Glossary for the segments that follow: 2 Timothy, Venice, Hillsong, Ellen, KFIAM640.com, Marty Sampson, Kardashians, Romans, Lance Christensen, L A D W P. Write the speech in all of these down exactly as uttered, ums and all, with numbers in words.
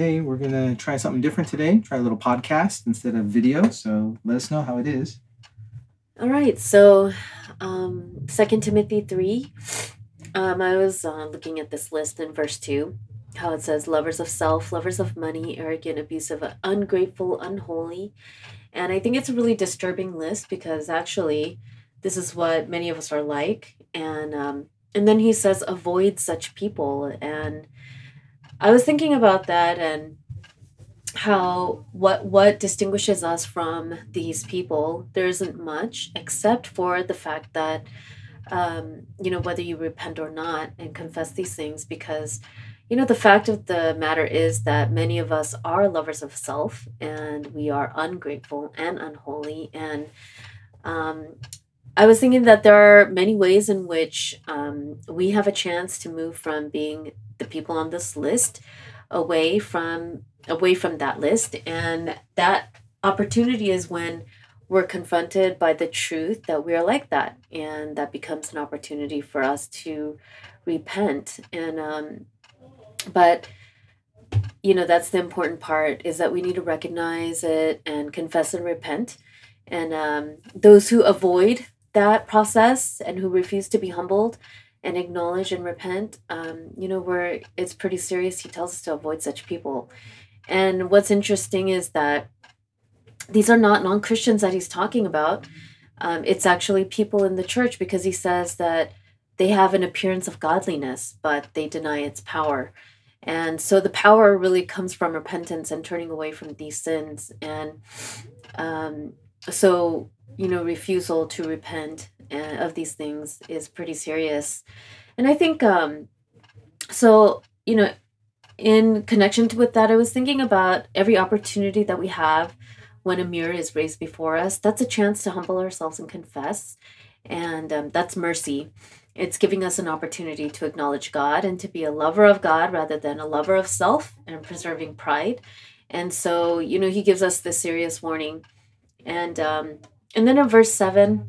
Hey, we're going to try something different today. Try a little podcast instead of video. So let us know how it is. All right. So um, Second Timothy three, um, I was uh, looking at this list in verse two, how it says, lovers of self, lovers of money, arrogant, abusive, ungrateful, unholy. And I think it's a really disturbing list because actually this is what many of us are like. And um, and then he says, avoid such people. And I was thinking about that and how what what distinguishes us from these people. There isn't much except for the fact that, um, you know, whether you repent or not and confess these things, because, you know, the fact of the matter is that many of us are lovers of self and we are ungrateful and unholy. And um, I was thinking that there are many ways in which um, we have a chance to move from being the people on this list away from away from that list. And that opportunity is when we're confronted by the truth that we are like that, and that becomes an opportunity for us to repent. And um but you know, that's the important part, is that we need to recognize it and confess and repent. And um those who avoid that process and who refuse to be humbled and acknowledge and repent, um, you know, where it's pretty serious. He tells us to avoid such people. And what's interesting is that these are not non-Christians that he's talking about. Um, it's actually people in the church, because he says that they have an appearance of godliness, but they deny its power. And so the power really comes from repentance and turning away from these sins. And um, so, you know, refusal to repent of these things is pretty serious. And I think, um, so, you know, in connection to, with that, I was thinking about every opportunity that we have when a mirror is raised before us. That's a chance to humble ourselves and confess. And um, that's mercy. It's giving us an opportunity to acknowledge God and to be a lover of God rather than a lover of self and preserving pride. And so, you know, he gives us this serious warning. And, um, and then in verse seven,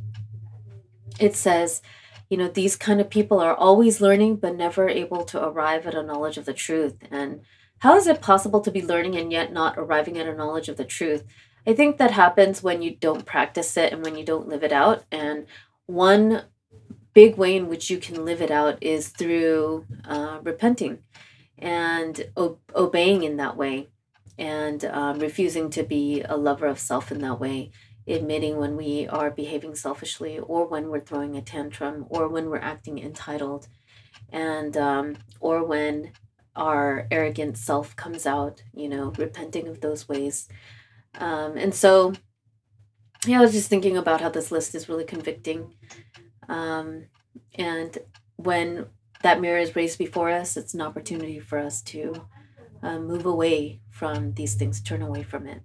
it says, you know, these kind of people are always learning, but never able to arrive at a knowledge of the truth. And how is it possible to be learning and yet not arriving at a knowledge of the truth? I think that happens when you don't practice it and when you don't live it out. And one big way in which you can live it out is through uh, repenting and o- obeying in that way, and um, refusing to be a lover of self in that way. Admitting when we are behaving selfishly, or when we're throwing a tantrum, or when we're acting entitled, and um, or when our arrogant self comes out, you know, repenting of those ways. Um, and so, yeah, I was just thinking about how this list is really convicting. Um, and when that mirror is raised before us, it's an opportunity for us to uh, move away from these things, turn away from it.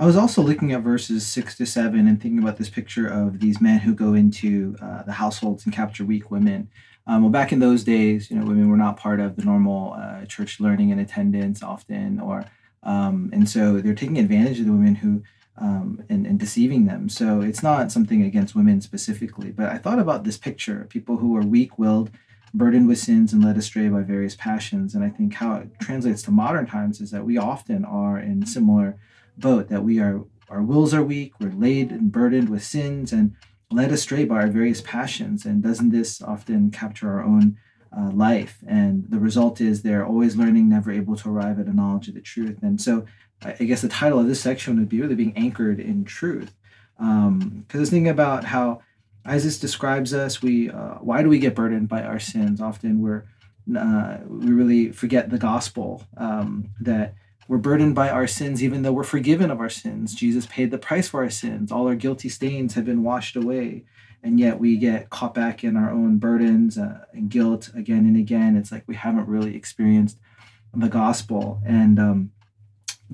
I was also looking at verses six to seven and thinking about this picture of these men who go into uh, the households and capture weak women. Um, well, back in those days, you know, women were not part of the normal uh, church learning and attendance often, or um, and so they're taking advantage of the women who um, and, and deceiving them. So it's not something against women specifically, but I thought about this picture of people who are weak-willed, burdened with sins and led astray by various passions. And I think how it translates to modern times is that we often are in similar boat, that we are, our wills are weak, we're laid and burdened with sins and led astray by our various passions. And doesn't this often capture our own uh, life? And the result is they're always learning, never able to arrive at a knowledge of the truth. And so I guess the title of this section would be really being anchored in truth. Um, because I was thinking about how, as this describes us, we uh, why do we get burdened by our sins? Often we're, uh, we really forget the gospel, um, that we're burdened by our sins, even though we're forgiven of our sins. Jesus paid the price for our sins. All our guilty stains have been washed away. And yet we get caught back in our own burdens uh, and guilt again and again. It's like we haven't really experienced the gospel. And um,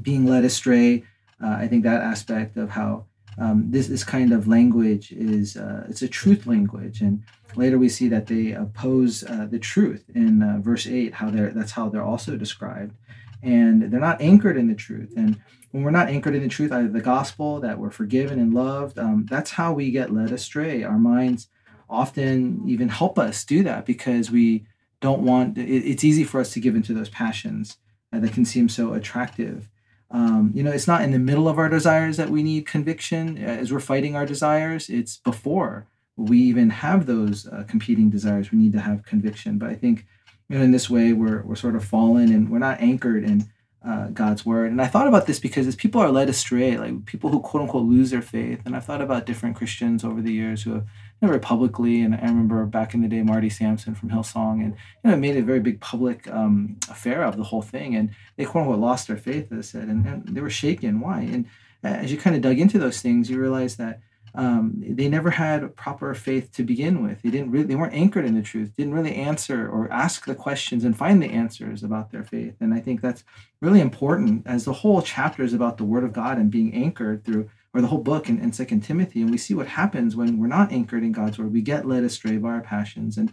being led astray, uh, I think that aspect of how um, this, this kind of language is, uh, it's a truth language. And later we see that they oppose uh, the truth in uh, verse eight, how they're, that's how they're also described. And they're not anchored in the truth. And when we're not anchored in the truth, either the gospel, that we're forgiven and loved, um, that's how we get led astray. Our minds often even help us do that because we don't want, it, it's easy for us to give into those passions. uh, that can seem so attractive. Um, you know, it's not in the middle of our desires that we need conviction as we're fighting our desires. It's before we even have those uh, competing desires, we need to have conviction. But I think, you know, in this way, we're we're sort of fallen and we're not anchored in uh, God's word. And I thought about this because as people are led astray, like people who quote unquote lose their faith. And I've thought about different Christians over the years who have never publicly, and I remember back in the day, Marty Sampson from Hillsong, and you know, made a very big public um, affair of the whole thing. And they quote unquote lost their faith, as I said, and, and they were shaken. Why? And as you kind of dug into those things, you realize that Um, they never had proper faith to begin with. They didn't really, they weren't anchored in the truth, didn't really answer or ask the questions and find the answers about their faith. And I think that's really important, as the whole chapter is about the Word of God and being anchored through, or the whole book in, in Second Timothy. And we see what happens when we're not anchored in God's Word. We get led astray by our passions and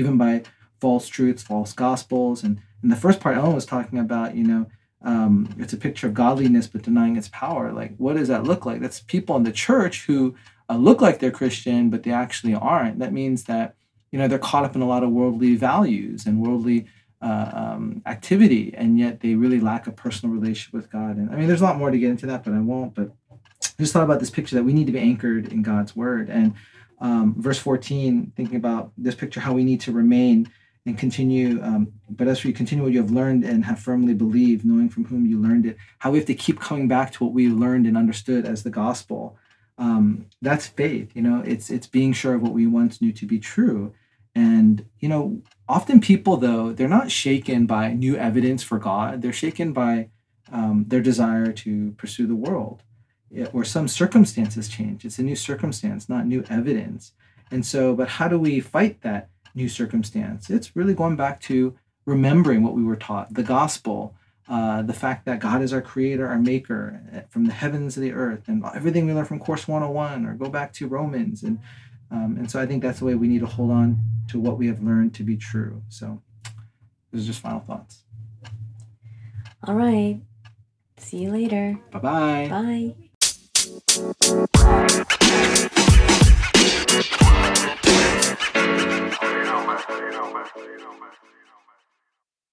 even by false truths, false gospels. And in the first part, Ellen was talking about, you know, Um, it's a picture of godliness, but denying its power. Like, what does that look like? That's people in the church who uh, look like they're Christian, but they actually aren't. That means that, you know, they're caught up in a lot of worldly values and worldly uh, um, activity, and yet they really lack a personal relationship with God. And I mean, there's a lot more to get into that, but I won't. But I just thought about this picture that we need to be anchored in God's word. And um, verse fourteen, thinking about this picture, how we need to remain and continue, um, but as we continue what you have learned and have firmly believed, knowing from whom you learned it, how we have to keep coming back to what we learned and understood as the gospel. Um, that's faith, you know, it's it's being sure of what we once knew to be true. And, you know, often people, though, they're not shaken by new evidence for God. They're shaken by um, their desire to pursue the world, or some circumstances change. It's a new circumstance, not new evidence. And so, but how do we fight that new circumstance? It's really going back to remembering what we were taught, the gospel, uh, the fact that God is our creator, our maker, from the heavens to the earth, and everything we learned from Course one oh one, or go back to Romans. And um, and so I think that's the way we need to hold on to what we have learned to be true. So those are just final thoughts. All right. See you later. Bye-bye. Bye. You know, man. You know, man. You know, man.